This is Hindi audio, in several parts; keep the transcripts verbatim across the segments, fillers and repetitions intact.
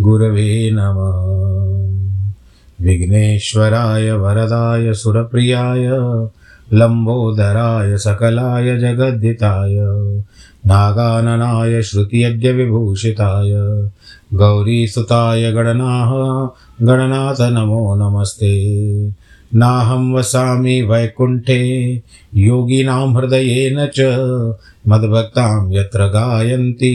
गुरवे नमः। विघ्नेश्वराय वरदाय सुरप्रियाय लंबोदराय सकलाय जगद्धिताय नागाननाय श्रुतियज्ञ विभूषिताय गौरीसुताय गणनाः गणनाथ नमो नमस्ते। नाहं वसामि वैकुण्ठे योगिनां हृदयेन च मद्भक्तां यत्र गायन्ति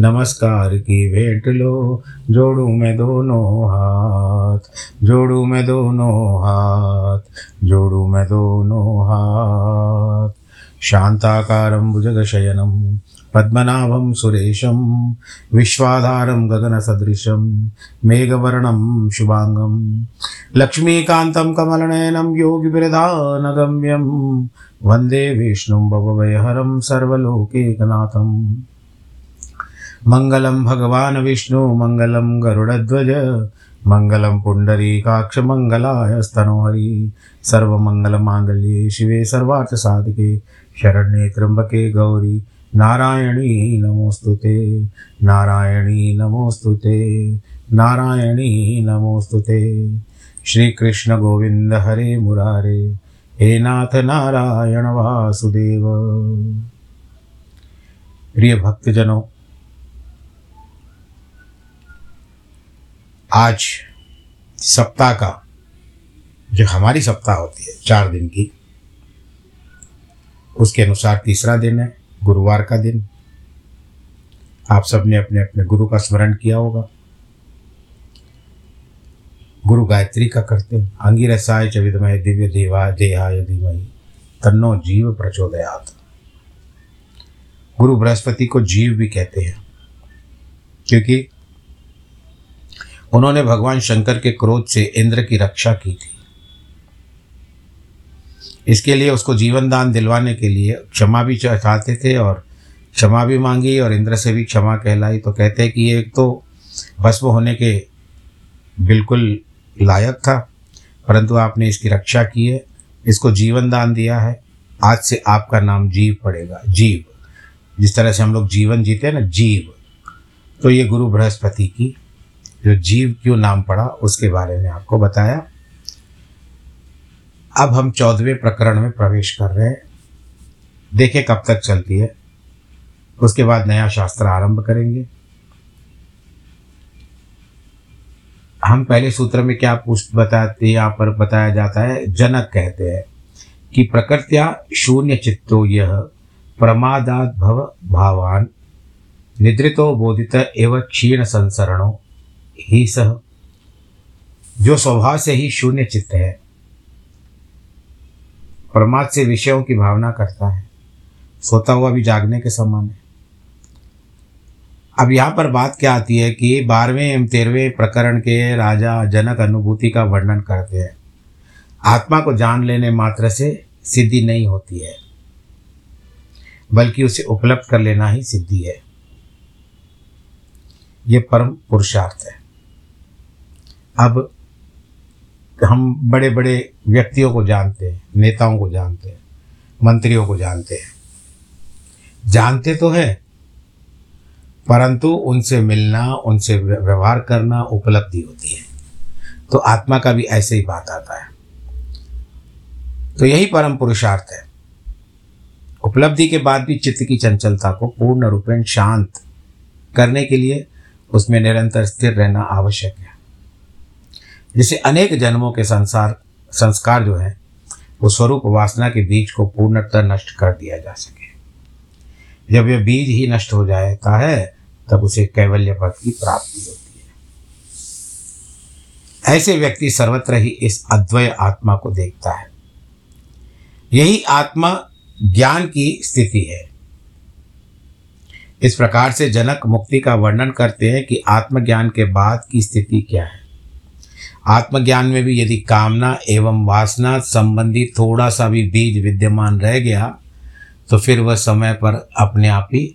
नमस्कार की भेंट लो जोड़ू मैं दोनों हाथ जोड़ू मैं दोनों हाथ जोड़ू मैं दोनों हाथ। शांताकारं भुजगशयनं पद्मनाभं सुरेशं विश्वाधारं गगनसदृशं मेघवर्णं शुभांगं लक्ष्मीकान्तं कमलनयनं योगिभिर्ध्यानगम्यं वन्दे विष्णुं भवभयहरं सर्वलोकैकनाथं। मंगलम भगवान विष्णु मंगलम गरुड़ध्वज मंगलम पुंडरीकाक्ष मंगलायस्तनोहरि। सर्वमंगलमांगल्ये शिवे सर्वार्थ साधिके शरण्ये त्र्यंबके गौरी नारायणी नमोस्तुते नारायणी नमोस्तुते नारायणी नमोस्तुते। श्री कृष्ण गोविंद हरे मुरारे हे नाथ नारायण वासुदेव। प्रिय भक्तजनों, आज सप्ताह का जो हमारी सप्ताह होती है चार दिन की, उसके अनुसार तीसरा दिन है गुरुवार का दिन। आप सब ने अपने अपने गुरु का स्मरण किया होगा। गुरु गायत्री का करते हैं। अंगिरसाय च विद्महे दिव्य देवा देहाय धीमहि तन्नो जीव प्रचोदयात्। गुरु बृहस्पति को जीव भी कहते हैं क्योंकि उन्होंने भगवान शंकर के क्रोध से इंद्र की रक्षा की थी। इसके लिए उसको जीवन दान दिलवाने के लिए क्षमा भी चाहते थे और क्षमा भी मांगी और इंद्र से भी क्षमा कहलाई। तो कहते हैं कि एक तो भस्म होने के बिल्कुल लायक था, परंतु आपने इसकी रक्षा की है, इसको जीवन दान दिया है, आज से आपका नाम जीव पड़ेगा। जीव जिस तरह से हम लोग जीवन जीते हैं ना, जीव, तो ये गुरु बृहस्पति की जो जीव क्यों नाम पड़ा उसके बारे में आपको बताया। अब हम चौदहवें प्रकरण में प्रवेश कर रहे हैं। देखें कब तक चलती है, उसके बाद नया शास्त्र आरंभ करेंगे। हम पहले सूत्र में क्या पूछ बताते, यहाँ पर बताया जाता है, जनक कहते हैं कि प्रकृत्या शून्य चित्तो यह प्रमादाद् भव भावान निद्रितो बोधित एवं क्षीण संसरणों ही सह। जो स्वभाव से ही शून्य चित्त है, प्रमाद से विषयों की भावना करता है, सोता हुआ भी जागने के समान है। अब यहाँ पर बात क्या आती है कि बारहवें एवं तेरहवें प्रकरण के राजा जनक अनुभूति का वर्णन करते हैं। आत्मा को जान लेने मात्र से सिद्धि नहीं होती है, बल्कि उसे उपलब्ध कर लेना ही सिद्धि है। ये परम पुरुषार्थ है। अब हम बड़े बड़े व्यक्तियों को जानते हैं, नेताओं को जानते हैं, मंत्रियों को जानते हैं, जानते तो हैं, परंतु उनसे मिलना, उनसे व्यवहार करना उपलब्धि होती है। तो आत्मा का भी ऐसे ही बात आता है। तो यही परम पुरुषार्थ है। उपलब्धि के बाद भी चित्त की चंचलता को पूर्ण रूपेण शांत करने के लिए उसमें निरंतर स्थिर रहना आवश्यक है। जिसे अनेक जन्मों के संसार संस्कार जो है वो स्वरूप वासना के बीज को पूर्णतः नष्ट कर दिया जा सके। जब यह बीज ही नष्ट हो जाता है तब उसे कैवल्य पद की प्राप्ति होती है। ऐसे व्यक्ति सर्वत्र ही इस अद्वय आत्मा को देखता है। यही आत्मा ज्ञान की स्थिति है। इस प्रकार से जनक मुक्ति का वर्णन करते हैं कि आत्मज्ञान के बाद की स्थिति क्या है। आत्मज्ञान में भी यदि कामना एवं वासना संबंधी थोड़ा सा भी बीज विद्यमान रह गया तो फिर वह समय पर अपने आप ही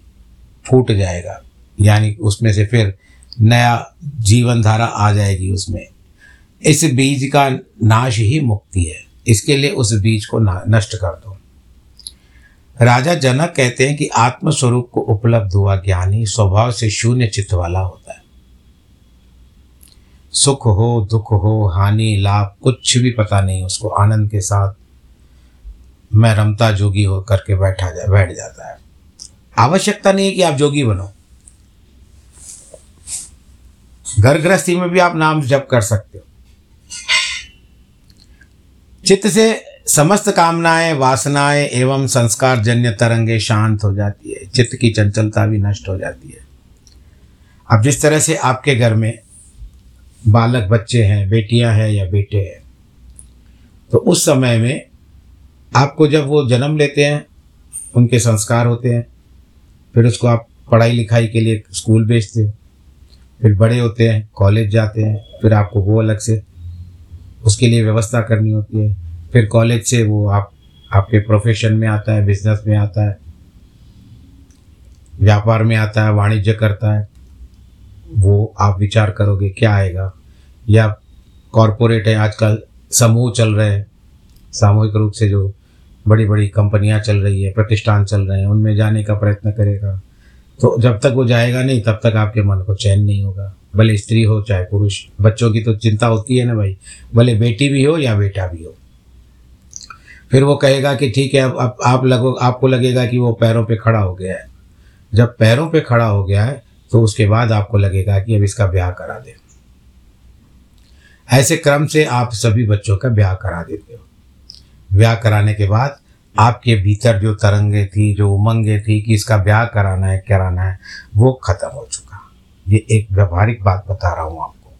फूट जाएगा, यानी उसमें से फिर नया जीवन धारा आ जाएगी। उसमें इस बीज का नाश ही मुक्ति है। इसके लिए उस बीज को नष्ट कर दो। राजा जनक कहते हैं कि आत्मस्वरूप को उपलब्ध हुआ ज्ञानी स्वभाव से शून्य चित्त वाला होता है। सुख हो, दुख हो, हानि लाभ कुछ भी पता नहीं, उसको आनंद के साथ मैं रमता जोगी हो करके बैठा जा बैठ जाता है। आवश्यकता नहीं है कि आप जोगी बनो। घर गृहस्थी में भी आप नाम जप कर सकते हो। चित्त से समस्त कामनाएं, वासनाएं एवं संस्कार जन्य तरंगे शांत हो जाती है। चित्त की चंचलता भी नष्ट हो जाती है। अब जिस तरह से आपके घर में बालक बच्चे हैं, बेटियां हैं या बेटे हैं, तो उस समय में आपको जब वो जन्म लेते हैं उनके संस्कार होते हैं, फिर उसको आप पढ़ाई लिखाई के लिए स्कूल भेजते हो, फिर बड़े होते हैं, कॉलेज जाते हैं, फिर आपको वो अलग से उसके लिए व्यवस्था करनी होती है, फिर कॉलेज से वो आप आपके प्रोफेशन में आता है, बिजनेस में आता है, व्यापार में आता है, वाणिज्य करता है, वो आप विचार करोगे क्या आएगा। या कॉरपोरेट है, आजकल समूह चल रहे हैं, सामूहिक रूप से जो बड़ी बड़ी कंपनियां चल रही है, प्रतिष्ठान चल रहे हैं, उनमें जाने का प्रयत्न करेगा। तो जब तक वो जाएगा नहीं तब तक आपके मन को चैन नहीं होगा, भले स्त्री हो चाहे पुरुष। बच्चों की तो चिंता होती है ना भाई, भले बेटी भी हो या बेटा भी हो। फिर वो कहेगा कि ठीक है, अब आप, आप लगो आपको लगेगा कि वो पैरों पर खड़ा हो गया है। जब पैरों पर खड़ा हो गया है तो उसके बाद आपको लगेगा कि अब इसका ब्याह करा दे। ऐसे क्रम से आप सभी बच्चों का ब्याह करा देते हो। ब्याह कराने के बाद आपके भीतर जो तरंगे थी, जो उमंगे थी कि इसका ब्याह कराना है कराना है, वो खत्म हो चुका। ये एक व्यवहारिक बात बता रहा हूँ आपको।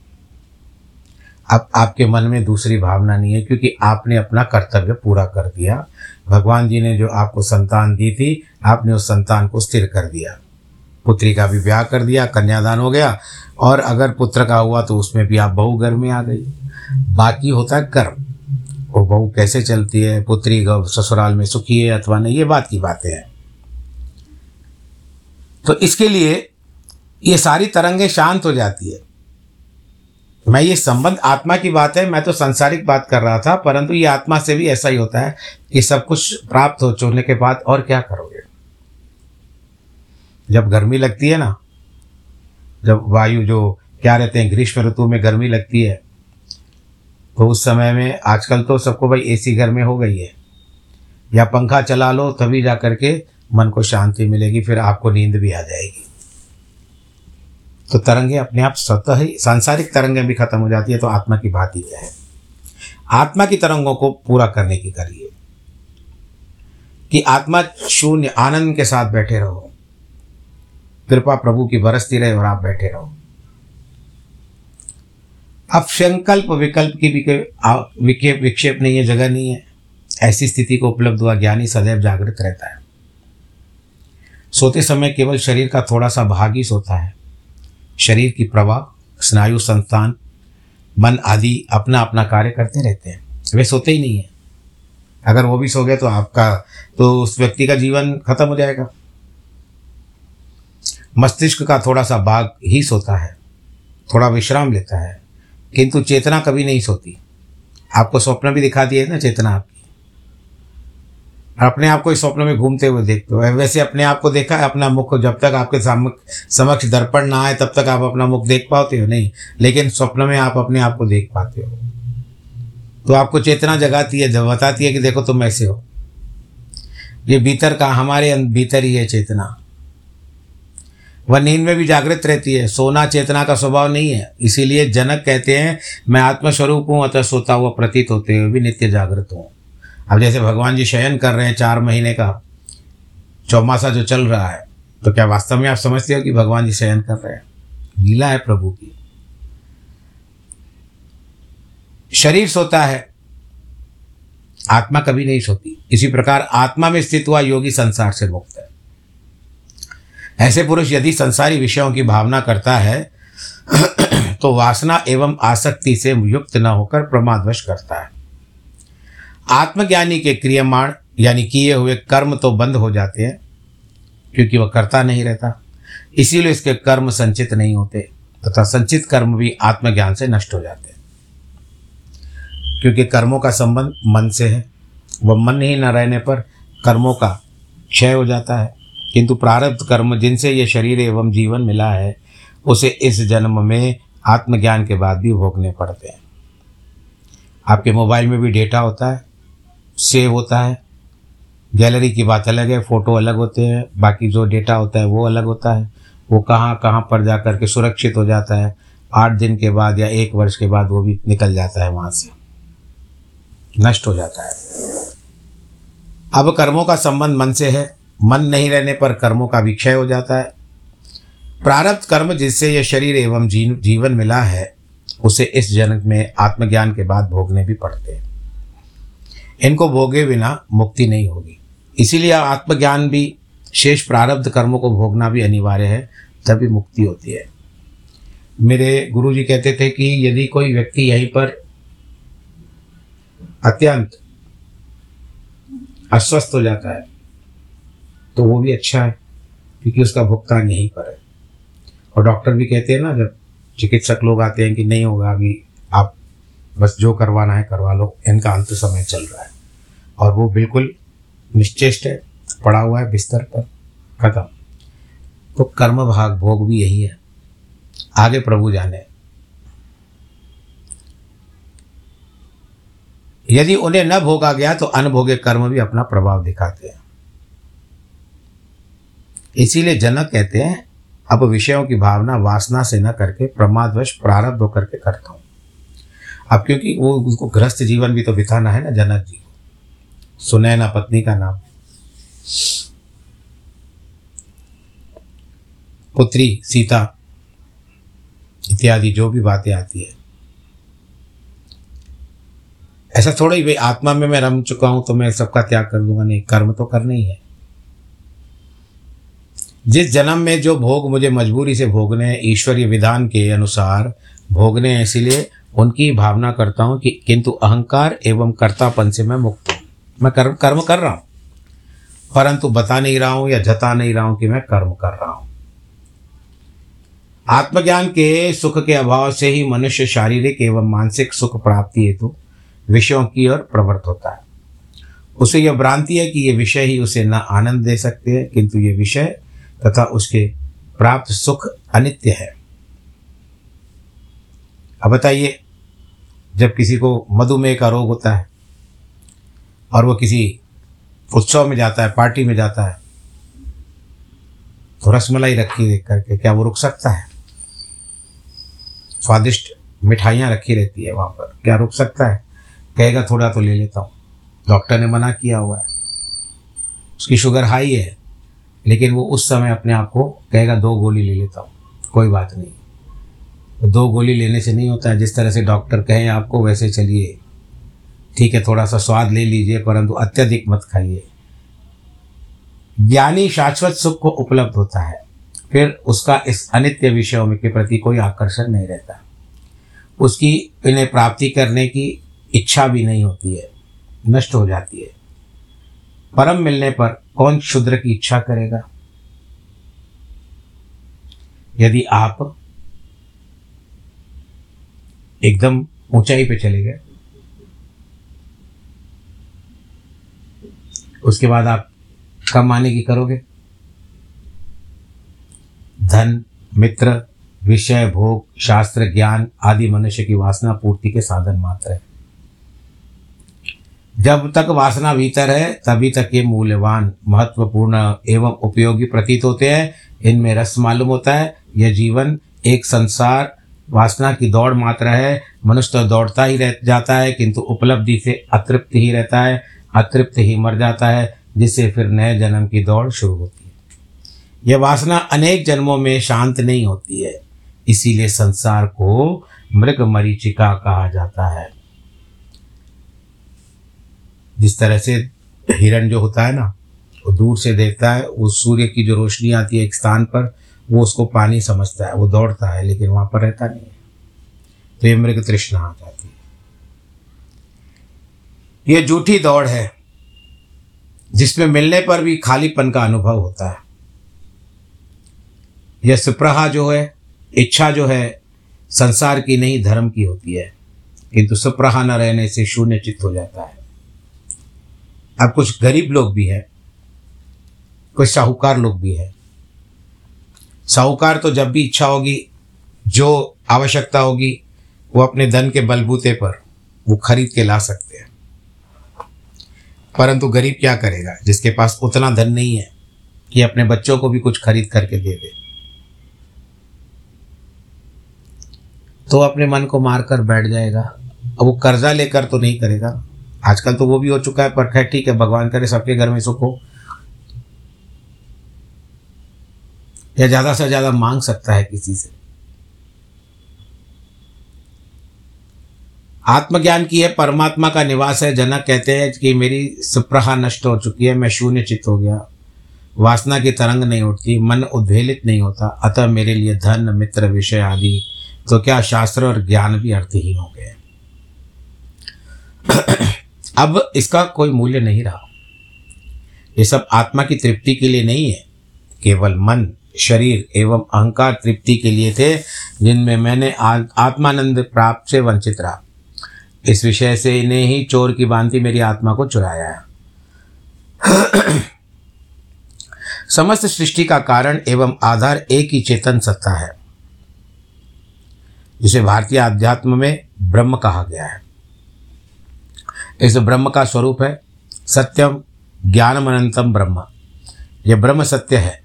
अब आपके मन में दूसरी भावना नहीं है, क्योंकि आपने अपना कर्तव्य पूरा कर दिया। भगवान जी ने जो आपको संतान दी थी, आपने उस संतान को स्थिर कर दिया। पुत्री का भी ब्याह कर दिया, कन्यादान हो गया, और अगर पुत्र का हुआ तो उसमें भी आप बहू घर में आ गई। बाकी होता है कर्म, वो बहू कैसे चलती है, पुत्री ससुराल में सुखी है अथवा नहीं, ये बात की बातें हैं। तो इसके लिए ये सारी तरंगें शांत हो जाती है। मैं ये संबंध आत्मा की बात है, मैं तो सांसारिक बात कर रहा था, परंतु ये आत्मा से भी ऐसा ही होता है कि सब कुछ प्राप्त हो चुकने के बाद और क्या करोगे। जब गर्मी लगती है ना, जब वायु जो क्या रहते हैं ग्रीष्म ऋतु में गर्मी लगती है, तो उस समय में आजकल तो सबको भाई एसी घर में हो गई है, या पंखा चला लो तभी जा कर के मन को शांति मिलेगी, फिर आपको नींद भी आ जाएगी। तो तरंगे अपने आप स्वतः ही सांसारिक तरंगें भी खत्म हो जाती है। तो आत्मा की बात ही क्या है। आत्मा की तरंगों को पूरा करने की करिए कि आत्मा शून्य आनंद के साथ बैठे रहो। कृपा प्रभु की बरसती रहे और आप बैठे रहो। अब संकल्प विकल्प की भी विक्षेप नहीं है, जगह नहीं है। ऐसी स्थिति को उपलब्ध हुआ ज्ञानी सदैव जागृत रहता है। सोते समय केवल शरीर का थोड़ा सा भाग ही सोता है। शरीर की प्रवाह, स्नायु संस्थान, मन आदि अपना अपना कार्य करते रहते हैं, वे सोते ही नहीं है। अगर वो भी सो गए तो आपका तो उस व्यक्ति का जीवन खत्म हो जाएगा। मस्तिष्क का थोड़ा सा भाग ही सोता है, थोड़ा विश्राम लेता है, किंतु चेतना कभी नहीं सोती। आपको स्वप्न भी दिखा दिए ना चेतना आपकी, अपने आप को इस स्वप्न में घूमते हुए देखते हो। वैसे अपने आप को देखा है, अपना मुख जब तक आपके समक्ष दर्पण ना आए तब तक आप अपना मुख देख पाते हो नहीं, लेकिन स्वप्न में आप अपने आप को देख पाते हो। तो आपको चेतना जगाती है, जब बताती है कि देखो तुम ऐसे हो। ये भीतर का, हमारे भीतर ही है चेतना। वह नींद में भी जागृत रहती है। सोना चेतना का स्वभाव नहीं है, इसीलिए जनक कहते हैं मैं आत्मस्वरूप हूँ, अतः सोता हुआ प्रतीत होते हुए भी नित्य जागृत हूँ। अब जैसे भगवान जी शयन कर रहे हैं, चार महीने का चौमासा जो चल रहा है, तो क्या वास्तव में आप समझते हो कि भगवान जी शयन कर रहे हैं? लीला है प्रभु की। शरीर सोता है, आत्मा कभी नहीं सोती। इसी प्रकार आत्मा में स्थित हुआ योगी संसार से मुक्त है। ऐसे पुरुष यदि संसारी विषयों की भावना करता है तो वासना एवं आसक्ति से युक्त न होकर प्रमादवश करता है। आत्मज्ञानी के क्रियमाण यानी किए हुए कर्म तो बंद हो जाते हैं, क्योंकि वह करता नहीं रहता, इसीलिए इसके कर्म संचित नहीं होते तथा संचित कर्म भी आत्मज्ञान से नष्ट हो जाते हैं, क्योंकि कर्मों का संबंध मन से है। वह मन ही न रहने पर कर्मों का क्षय हो जाता है। किंतु प्रारब्ध कर्म जिनसे ये शरीर एवं जीवन मिला है, उसे इस जन्म में आत्मज्ञान के बाद भी भोगने पड़ते हैं। आपके मोबाइल में भी डेटा होता है, सेव होता है। गैलरी की बात अलग है, फ़ोटो अलग होते हैं, बाकी जो डेटा होता है वो अलग होता है। वो कहाँ कहाँ पर जा कर के सुरक्षित हो जाता है। आठ दिन के बाद या एक वर्ष के बाद वो भी निकल जाता है, वहाँ से नष्ट हो जाता है। अब कर्मों का संबंध मन से है, मन नहीं रहने पर कर्मों का भी क्षय हो जाता है। प्रारब्ध कर्म जिससे यह शरीर एवं जीवन मिला है, उसे इस जन्म में आत्मज्ञान के बाद भोगने भी पड़ते हैं। इनको भोगे बिना मुक्ति नहीं होगी, इसीलिए आत्मज्ञान भी शेष प्रारब्ध कर्मों को भोगना भी अनिवार्य है, तभी मुक्ति होती है। मेरे गुरुजी कहते थे कि यदि कोई व्यक्ति यहीं पर अत्यंत अस्वस्थ हो जाता है तो वो भी अच्छा है, क्योंकि उसका भुगतान यहीं पर है। और डॉक्टर भी कहते हैं ना, जब चिकित्सक लोग आते हैं कि नहीं होगा अभी, आप बस जो करवाना है करवा लो, इनका अंत समय चल रहा है। और वो बिल्कुल निश्चेष्ट है, पड़ा हुआ है बिस्तर पर, खत्म। तो कर्म भाग भोग भी यही है, आगे प्रभु जाने। यदि उन्हें न भोगा गया तो अनभोगे कर्म भी अपना प्रभाव दिखाते हैं। इसीलिए जनक कहते हैं अब विषयों की भावना वासना से न करके प्रमादवश प्रारब्ध होकर के करता हूँ। अब क्योंकि वो उसको गृहस्थ जीवन भी तो बिताना है ना जनक जी को। सुनैना पत्नी का नाम, पुत्री सीता इत्यादि जो भी बातें आती है, ऐसा थोड़ा ही भाई आत्मा में मैं रम चुका हूं तो मैं सबका त्याग कर दूंगा, नहीं, कर्म तो करना ही है। जिस जन्म में जो भोग मुझे मजबूरी से भोगने हैं, ईश्वरीय विधान के अनुसार भोगने हैं, इसीलिए उनकी भावना करता हूं कि किंतु अहंकार एवं कर्तापन से मैं मुक्त हूँ। मैं कर्म कर्म कर रहा हूँ, परंतु बता नहीं रहा हूँ या जता नहीं रहा हूँ कि मैं कर्म कर रहा हूँ। आत्मज्ञान के सुख के अभाव से ही मनुष्य शारीरिक एवं मानसिक सुख प्राप्ति हेतु विषयों की ओर प्रवृत्त होता है। उसे यह भ्रांति है कि ये विषय ही उसे न आनंद दे सकते हैं, किंतु ये विषय तथा उसके प्राप्त सुख अनित्य है। अब बताइए, जब किसी को मधुमेह का रोग होता है और वो किसी उत्सव में जाता है, पार्टी में जाता है, तो रसमलाई रखी देख करके क्या वो रुक सकता है? स्वादिष्ट मिठाइयाँ रखी रहती है वहाँ पर, क्या रुक सकता है? कहेगा थोड़ा तो ले लेता हूँ, डॉक्टर ने मना किया हुआ है, उसकी शुगर हाई है, लेकिन वो उस समय अपने आप को कहेगा दो गोली ले लेता हूँ, कोई बात नहीं। तो दो गोली लेने से नहीं होता है, जिस तरह से डॉक्टर कहें आपको वैसे चलिए, ठीक है, थोड़ा सा स्वाद ले लीजिए, परंतु अत्यधिक मत खाइए। ज्ञानी शाश्वत सुख को उपलब्ध होता है, फिर उसका इस अनित्य विषयों के प्रति कोई आकर्षण नहीं रहता, उसकी इन्हें प्राप्ति करने की इच्छा भी नहीं होती है, नष्ट हो जाती है। परम मिलने पर कौन शूद्र की इच्छा करेगा? यदि आप एकदम ऊंचाई पे चले गए, उसके बाद आप कमाने की करोगे, धन, मित्र, विषय, भोग, शास्त्र, ज्ञान आदि मनुष्य की वासना पूर्ति के साधन मात्र है। जब तक वासना भीतर है तभी तक ये मूल्यवान, महत्वपूर्ण एवं उपयोगी प्रतीत होते हैं। इनमें रस मालूम होता है। यह जीवन एक संसार वासना की दौड़ मात्र है। मनुष्य तो दौड़ता ही रह जाता है, किंतु उपलब्धि से अतृप्त ही रहता है, अतृप्त ही मर जाता है, जिससे फिर नए जन्म की दौड़ शुरू होती है। यह वासना अनेक जन्मों में शांत नहीं होती है, इसीलिए संसार को मृग मरीचिका कहा जाता है। जिस तरह से हिरण जो होता है ना, वो दूर से देखता है, वो सूर्य की जो रोशनी आती है एक स्थान पर, वो उसको पानी समझता है, वो दौड़ता है, लेकिन वहाँ पर रहता नहीं है, तो ये मृग तृष्णा आ जाती है। ये झूठी दौड़ है जिसमें मिलने पर भी खालीपन का अनुभव होता है। यह सुप्रहा जो है, इच्छा जो है, संसार की नहीं धर्म की होती है, किंतु सुप्रहा न रहने से शून्य चित्त हो जाता है। अब कुछ गरीब लोग भी हैं, कुछ साहूकार लोग भी हैं। साहूकार तो जब भी इच्छा होगी, जो आवश्यकता होगी, वो अपने धन के बलबूते पर वो खरीद के ला सकते हैं। परंतु गरीब क्या करेगा जिसके पास उतना धन नहीं है कि अपने बच्चों को भी कुछ खरीद करके दे दे, तो अपने मन को मार कर बैठ जाएगा। अब वो कर्जा लेकर तो नहीं करेगा, आजकल तो वो भी हो चुका है, पर खैर ठीक है, भगवान करे सबके घर में सुख हो। या ज़्यादा से ज़्यादा मांग सकता है किसी से। आत्मज्ञान की है, परमात्मा का निवास है। जनक कहते हैं कि मेरी सुप्रहा नष्ट हो चुकी है, मैं शून्य चित्त हो गया, वासना की तरंग नहीं उठती, मन उद्वेलित नहीं होता, अतः मेरे लिए धन, मित्र, विषय आदि तो क्या, शास्त्र और ज्ञान भी अर्थहीन हो गए। अब इसका कोई मूल्य नहीं रहा। ये सब आत्मा की तृप्ति के लिए नहीं है, केवल मन, शरीर एवं अहंकार तृप्ति के लिए थे, जिनमें मैंने आत्मानंद प्राप्त से वंचित रहा। इस विषय से इन्हें ही चोर की भांति मेरी आत्मा को चुराया है। समस्त सृष्टि का कारण एवं आधार एक ही चेतन सत्ता है, जिसे भारतीय आध्यात्म में ब्रह्म कहा गया है। इस ब्रह्म का स्वरूप है सत्यम ज्ञानम अनंतम ब्रह्म। यह ब्रह्म सत्य है,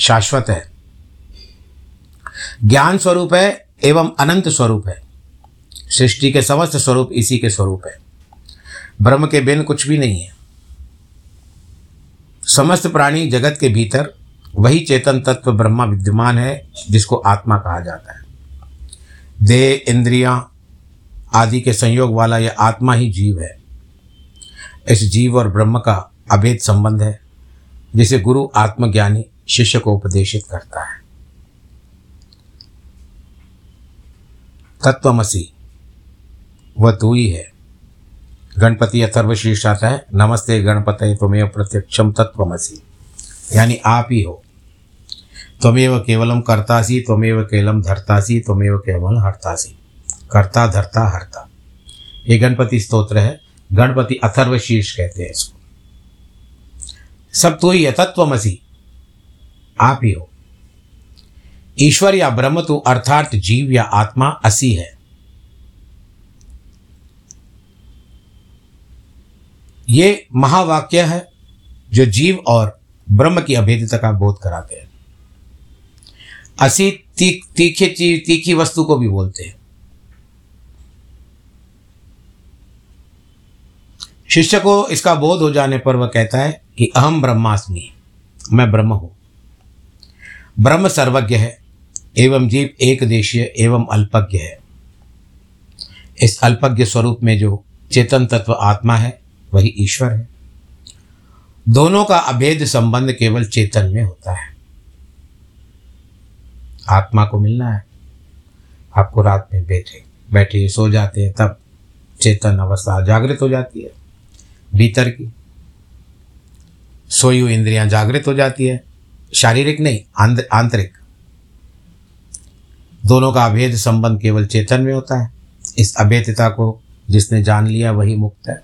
शाश्वत है, ज्ञान स्वरूप है एवं अनंत स्वरूप है। सृष्टि के समस्त स्वरूप इसी के स्वरूप है। ब्रह्म के बिन कुछ भी नहीं है। समस्त प्राणी जगत के भीतर वही चेतन तत्व ब्रह्मा विद्यमान है, जिसको आत्मा कहा जाता है। देह, इंद्रियां आदि के संयोग वाला यह आत्मा ही जीव है। इस जीव और ब्रह्म का अभेद संबंध है, जिसे गुरु आत्मज्ञानी शिष्य को उपदेशित करता है। तत्वमसि, वह तू ही है। गणपति अथर्वशीर्ष आता है, नमस्ते गणपतये त्वमेव प्रत्यक्षम तत्वमसि, यानी आप ही हो। त्वमेव केवलम कर्तासि, त्वमेव केवलम धर्तासि, त्वमेव केवल हर्तासि, कर्ता, धर्ता, हर्ता। ये गणपति स्तोत्र है, गणपति अथर्वशीर्ष कहते हैं इसको। सब तू ही है, तत्वमसि, आप ही हो। ईश्वर या ब्रह्म तू अर्थात जीव या आत्मा असि है। ये महावाक्य है जो जीव और ब्रह्म की अभेदता का बोध कराते हैं। असि तीख तीखे चीज तीखी वस्तु को भी बोलते हैं। शिष्य को इसका बोध हो जाने पर वह कहता है कि अहम ब्रह्मास्मि, मैं ब्रह्म हूँ। ब्रह्म सर्वज्ञ है एवं जीव एक देशीय एवं अल्पज्ञ है। इस अल्पज्ञ स्वरूप में जो चेतन तत्व आत्मा है, वही ईश्वर है। दोनों का अभेद संबंध केवल चेतन में होता है। आत्मा को मिलना है आपको, रात में बैठे बैठे सो जाते हैं, तब चेतन अवस्था जागृत हो जाती है। भीतर की सोई हुई इंद्रियां जागृत हो जाती है, शारीरिक नहीं, आंतरिक। दोनों का अभेद संबंध केवल चेतन में होता है। इस अभेदता को जिसने जान लिया वही मुक्त है।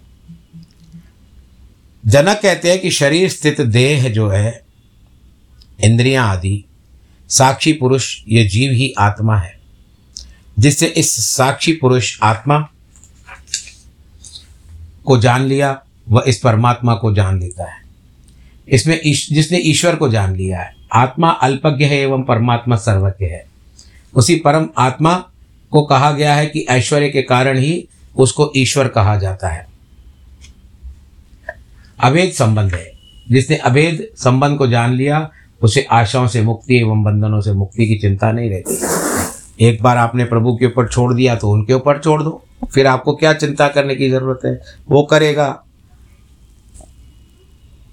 जनक कहते हैं कि शरीर स्थित देह जो है, इंद्रियां आदि, साक्षी पुरुष, ये जीव ही आत्मा है, जिससे इस साक्षी पुरुष आत्मा को जान लिया, वह इस परमात्मा को जान लेता है। इसमें इश, जिसने ईश्वर को जान लिया है, आत्मा अल्पज्ञ है एवं परमात्मा सर्वज्ञ है। उसी परम आत्मा को कहा गया है कि ऐश्वर्य के कारण ही उसको ईश्वर कहा जाता है। अभेद संबंध है, जिसने अभेद संबंध को जान लिया उसे आशाओं से मुक्ति एवं बंधनों से मुक्ति की चिंता नहीं रहती। एक बार आपने प्रभु के ऊपर छोड़ दिया तो उनके ऊपर छोड़ दो, फिर आपको क्या चिंता करने की ज़रूरत है, वो करेगा।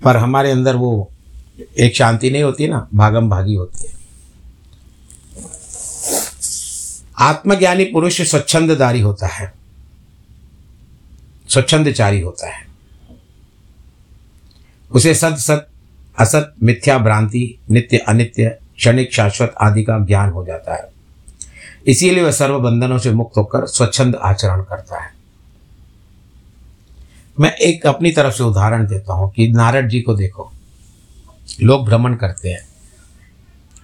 पर हमारे अंदर वो एक शांति नहीं होती ना, भागम भागी होती है। आत्मज्ञानी पुरुष स्वच्छंदधारी होता है, स्वच्छंदचारी होता है। उसे सत सत, असत, मिथ्या, भ्रांति, नित्य अनित्य, क्षणिक, शाश्वत आदि का ज्ञान हो जाता है। इसीलिए वह सर्व बंधनों से मुक्त होकर स्वच्छंद आचरण करता है। मैं एक अपनी तरफ से उदाहरण देता हूँ कि नारद जी को देखो, लोग भ्रमण करते हैं,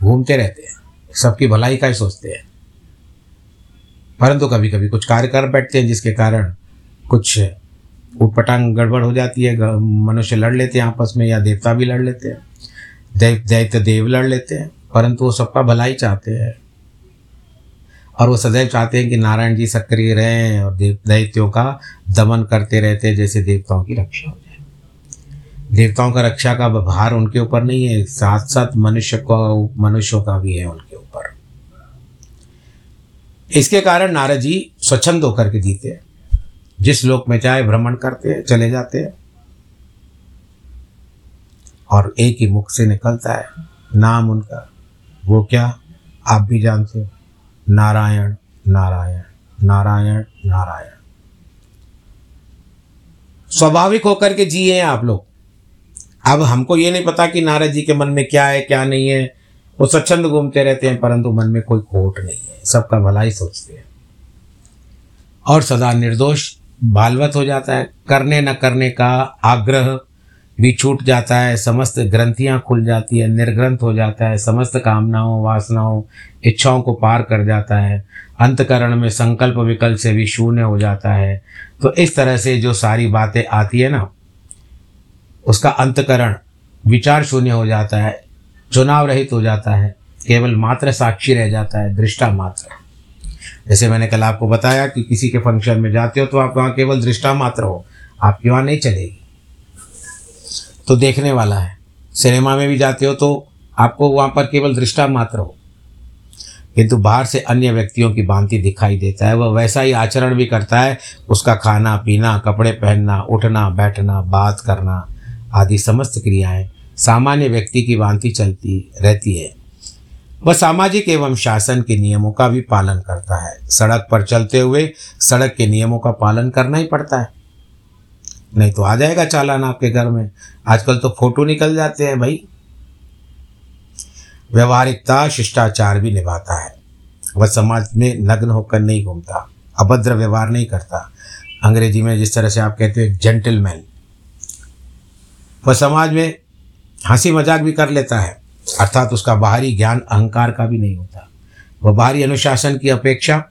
घूमते रहते हैं, सबकी भलाई का ही सोचते हैं, परंतु कभी कभी कुछ कार्य कर बैठते हैं जिसके कारण कुछ उटपटांग गड़बड़ हो जाती है। मनुष्य लड़ लेते हैं आपस में, या देवता भी लड़ लेते हैं, दैत्य दैत्य देव लड़ लेते हैं, परंतु वो सबका भलाई चाहते हैं और वो सदैव चाहते हैं कि नारायण जी सक्रिय रहें और देव दैत्यों का दमन करते रहते हैं, जैसे देवताओं की रक्षा हो जाए। देवताओं का रक्षा का भार उनके ऊपर नहीं है, साथ साथ मनुष्य को मनुष्यों का भी है उनके ऊपर। इसके कारण नारद जी स्वच्छंद होकर के जीते हैं, जिस लोक में चाहे भ्रमण करते हैं, चले जाते हैं, और एक ही मुख से निकलता है नाम उनका, वो क्या आप भी जानते हो, नारायण नारायण नारायण नारायण। स्वाभाविक होकर के जिए हैं आप लोग। अब हमको ये नहीं पता कि नारद जी के मन में क्या है क्या नहीं है, वो स्वच्छंद घूमते रहते हैं, परंतु मन में कोई खोट नहीं है, सबका भला ही सोचते हैं और सदा निर्दोष बालवत हो जाता है। करने न करने का आग्रह भी छूट जाता है, समस्त ग्रंथियाँ खुल जाती है, निर्ग्रंथ हो जाता है, समस्त कामनाओं, वासनाओं, इच्छाओं को पार कर जाता है। अंतकरण में संकल्प विकल्प से भी शून्य हो जाता है। तो इस तरह से जो सारी बातें आती है ना, उसका अंतकरण विचार शून्य हो जाता है, चुनाव रहित हो जाता है, केवल मात्र साक्षी रह जाता है, दृष्टा मात्र। जैसे मैंने कल आपको बताया कि किसी के फंक्शन में जाते हो तो आप वहाँ केवल दृष्टा मात्र हो, आपकी वहाँ नहीं चलेगी, तो देखने वाला है। सिनेमा में भी जाते हो तो आपको वहाँ पर केवल दृष्टा मात्र हो, किंतु बाहर से अन्य व्यक्तियों की भांति दिखाई देता है, वह वैसा ही आचरण भी करता है। उसका खाना पीना, कपड़े पहनना, उठना बैठना, बात करना आदि समस्त क्रियाएं सामान्य व्यक्ति की भांति चलती रहती है। वह सामाजिक एवं शासन के नियमों का भी पालन करता है। सड़क पर चलते हुए सड़क के नियमों का पालन करना ही पड़ता है, नहीं तो आ जाएगा चालान आपके घर में। आजकल तो फोटो निकल जाते हैं भाई। व्यवहारिकता, शिष्टाचार भी निभाता है। वह समाज में नग्न होकर नहीं घूमता, अभद्र व्यवहार नहीं करता। अंग्रेजी में जिस तरह से आप कहते हो जेंटलमैन, वह समाज में हंसी मजाक भी कर लेता है, अर्थात उसका बाहरी ज्ञान अहंकार का भी नहीं होता। वह बाहरी अनुशासन की अपेक्षा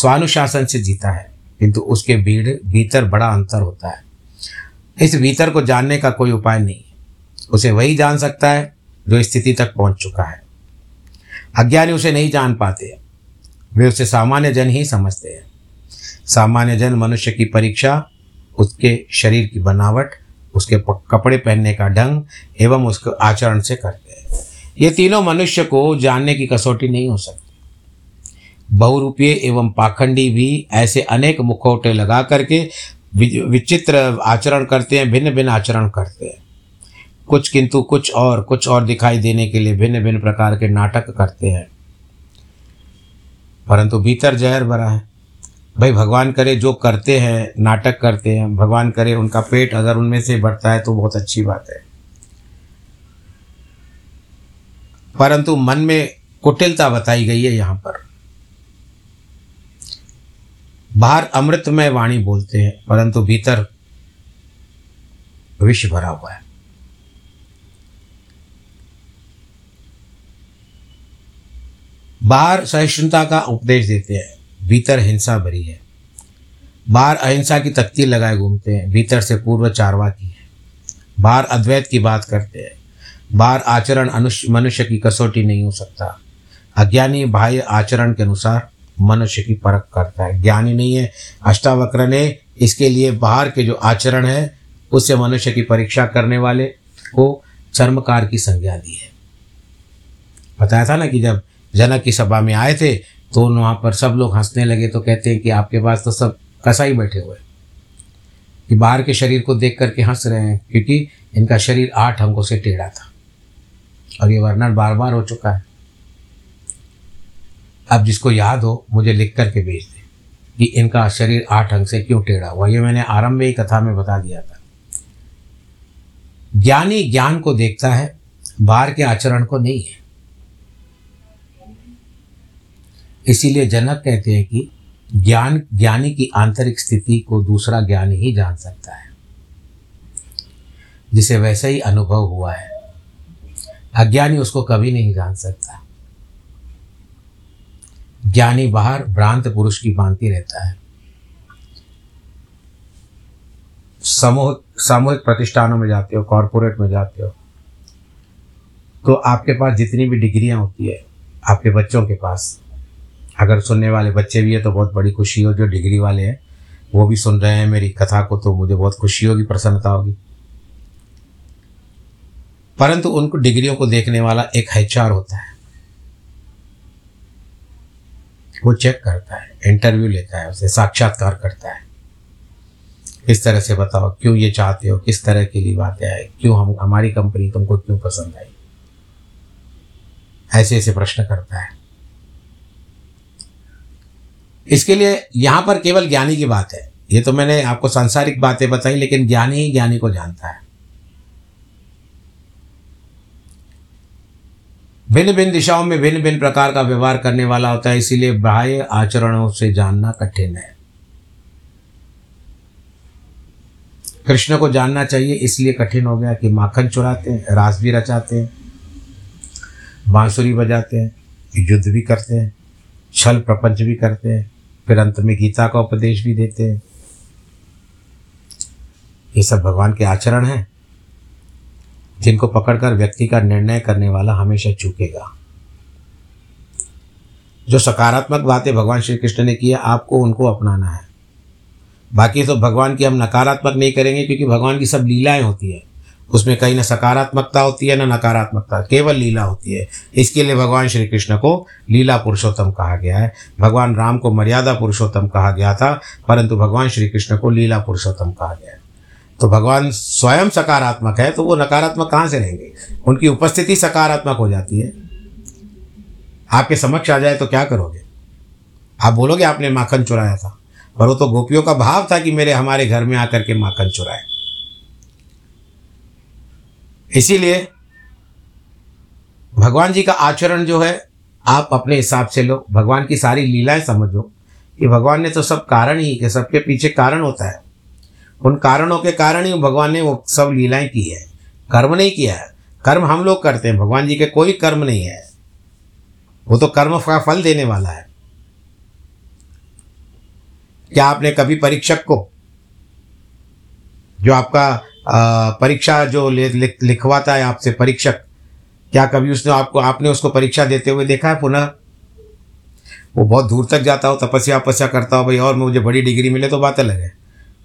स्वानुशासन से जीता है, किंतु उसके भीड़ भीतर बड़ा अंतर होता है। इस भीतर को जानने का कोई उपाय नहीं, उसे वही जान सकता है जो स्थिति तक पहुंच चुका है। अज्ञानी उसे नहीं जान पाते, वे उसे सामान्य जन ही समझते हैं। सामान्य जन मनुष्य की परीक्षा, उसके शरीर की बनावट, उसके कपड़े पहनने का ढंग एवं उसके आचरण से करते हैं। ये तीनों मनुष्य को जानने की कसौटी नहीं हो सकती। बहुरूपीय एवं पाखंडी भी ऐसे अनेक मुखौटे लगा करके विचित्र आचरण करते हैं, भिन्न भिन्न आचरण करते हैं। कुछ किंतु कुछ और कुछ और दिखाई देने के लिए भिन्न भिन्न प्रकार के नाटक करते हैं, परंतु भीतर जहर भरा है। भाई भगवान करे जो करते हैं, नाटक करते हैं, भगवान करे उनका पेट अगर उनमें से बढ़ता है तो बहुत अच्छी बात है, परंतु मन में कुटिलता बताई गई है। यहाँ पर बाहर अमृतमय वाणी बोलते हैं, परंतु भीतर विष भरा हुआ है। बाहर सहिष्णुता का उपदेश देते हैं, भीतर हिंसा भरी है। बाहर अहिंसा की तख्ती लगाए घूमते हैं, भीतर से पूर्व चारवा की है। बाहर अद्वैत की बात करते हैं, बाहर आचरण मनुष्य की कसौटी नहीं हो सकता। अज्ञानी बाह्य आचरण के अनुसार मनुष्य की परख करता है, ज्ञानी नहीं है। अष्टावक्र ने इसके लिए बाहर के जो आचरण है उससे मनुष्य की परीक्षा करने वाले को चर्मकार की संज्ञा दी है। बताया था ना कि जब जनक की सभा में आए थे तो वहाँ पर सब लोग हंसने लगे, तो कहते हैं कि आपके पास तो सब कसाई बैठे हुए कि बाहर के शरीर को देख करके हंस रहे हैं, क्योंकि इनका शरीर आठ अंगों से टेढ़ा था। और ये वर्णन बार बार हो चुका है। अब जिसको याद हो मुझे लिख करके भेज दे कि इनका शरीर आठ अंग से क्यों टेढ़ा हुआ। ये मैंने आरंभ में ही कथा में बता दिया था। ज्ञानी ज्ञान को देखता है, बाहर के आचरण को नहीं है। इसीलिए जनक कहते हैं कि ज्ञान ज्ञानी की आंतरिक स्थिति को दूसरा ज्ञानी ही जान सकता है, जिसे वैसा ही अनुभव हुआ है। अज्ञानी उसको कभी नहीं जान सकता। ज्ञानी बाहर भ्रांत पुरुष की भांति रहता है। समूह सामूहिक प्रतिष्ठानों में जाते हो, कॉरपोरेट में जाते हो, तो आपके पास जितनी भी डिग्रियां होती है, आपके बच्चों के पास, अगर सुनने वाले बच्चे भी है तो बहुत बड़ी खुशी हो, जो डिग्री वाले हैं वो भी सुन रहे हैं मेरी कथा को, तो मुझे बहुत खुशी होगी, प्रसन्नता होगी। परंतु उनको डिग्रियों को देखने वाला एक एचआर होता है, वो चेक करता है, इंटरव्यू लेता है, उसे साक्षात्कार करता है। इस तरह से बताओ क्यों ये चाहते हो, किस तरह के लिए बातें आए, क्यों हम हमारी कंपनी तुमको क्यों पसंद आई, ऐसे ऐसे प्रश्न करता है। इसके लिए यहाँ पर केवल ज्ञानी की बात है। ये तो मैंने आपको सांसारिक बातें बताई, लेकिन ज्ञानी ही ज्ञानी को जानता है। भिन्न भिन्न दिशाओं में भिन्न भिन्न प्रकार का व्यवहार करने वाला होता है, इसीलिए बाह्य आचरणों से जानना कठिन है। कृष्ण को जानना चाहिए, इसलिए कठिन हो गया कि माखन चुराते हैं, रास भी रचाते हैं, बांसुरी बजाते हैं, युद्ध भी करते हैं, छल प्रपंच भी करते हैं, फिर अंत में गीता का उपदेश भी देते हैं। ये सब भगवान के आचरण हैं, जिनको पकड़कर व्यक्ति का निर्णय करने वाला हमेशा चूकेगा। जो सकारात्मक बातें भगवान श्री कृष्ण ने की है, आपको उनको अपनाना है। बाकी तो भगवान की हम नकारात्मक नहीं करेंगे, क्योंकि भगवान की सब लीलाएं होती है, उसमें कहीं ना सकारात्मकता होती है ना नकारात्मकता, केवल लीला होती है। इसके लिए भगवान श्री कृष्ण को लीला पुरुषोत्तम कहा गया है। भगवान राम को मर्यादा पुरुषोत्तम कहा गया था, परंतु भगवान श्री कृष्ण को लीला पुरुषोत्तम कहा गया है। तो भगवान स्वयं सकारात्मक है, तो वो नकारात्मक कहाँ से रहेंगे? उनकी उपस्थिति सकारात्मक हो जाती है। आपके समक्ष आ जाए तो क्या करोगे? आप बोलोगे आपने माखन चुराया था, पर वो तो गोपियों का भाव था कि मेरे हमारे घर में आकर के माखन चुराए। इसीलिए भगवान जी का आचरण जो है आप अपने हिसाब से लो, भगवान की सारी लीलाएं समझो कि भगवान ने तो सब कारण ही के सबके पीछे कारण होता है। उन कारणों के कारण ही भगवान ने वो सब लीलाएं की है, कर्म नहीं किया है। कर्म हम लोग करते हैं, भगवान जी के कोई कर्म नहीं है, वो तो कर्म का फल देने वाला है। क्या आपने कभी परीक्षक को, जो आपका आ, परीक्षा जो लिख, लिखवाता है आपसे परीक्षक, क्या कभी उसने आपको आपने उसको परीक्षा देते हुए देखा है? पुनः वो बहुत दूर तक जाता हो, तपस्या तपस्या करता हो, भाई और मुझे बड़ी डिग्री मिले तो बात अलग है,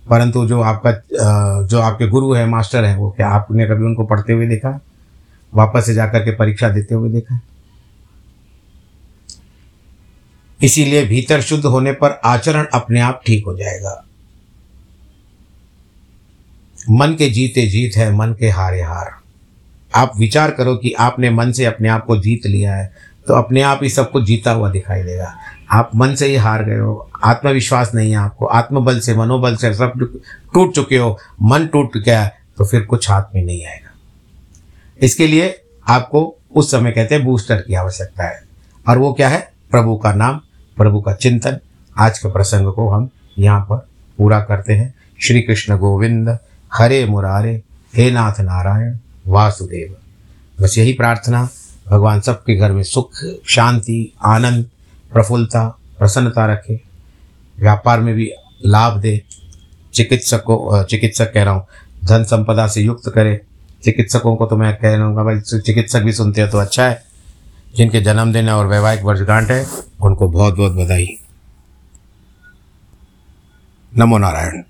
परंतु जो आपका जो आपके गुरु है, मास्टर है, वो क्या आपने कभी उनको पढ़ते हुए देखा, वापस से जाकर के परीक्षा देते हुए देखा? इसीलिए भीतर शुद्ध होने पर आचरण अपने आप ठीक हो जाएगा। मन के जीते जीत है, मन के हारे हार। आप विचार करो कि आपने मन से अपने आप को जीत लिया है, तो अपने आप ही सब कुछ जीता हुआ दिखाई देगा। आप मन से ही हार गए हो, आत्मविश्वास नहीं है आपको, आत्मबल से मनोबल से सब टूट चुके हो, मन टूट गया, तो फिर कुछ हाथ में नहीं आएगा। इसके लिए आपको उस समय कहते हैं बूस्टर की आवश्यकता है, और वो क्या है? प्रभु का नाम, प्रभु का चिंतन। आज के प्रसंग को हम यहाँ पर पूरा करते हैं। श्री कृष्ण गोविंद हरे मुरारे, हे नाथ नारायण वासुदेव। बस यही प्रार्थना, भगवान सबके घर में सुख शांति आनंद प्रफुल्लता प्रसन्नता रखे, व्यापार में भी लाभ दे, चिकित्सकों चिकित्सक कह रहा हूँ, धन संपदा से युक्त करे। चिकित्सकों को तो मैं कह लूँगा भाई, चिकित्सक भी सुनते हैं तो अच्छा है। जिनके जन्मदिन और वैवाहिक वर्षगांठ है उनको बहुत बहुत बधाई। नमो नारायण।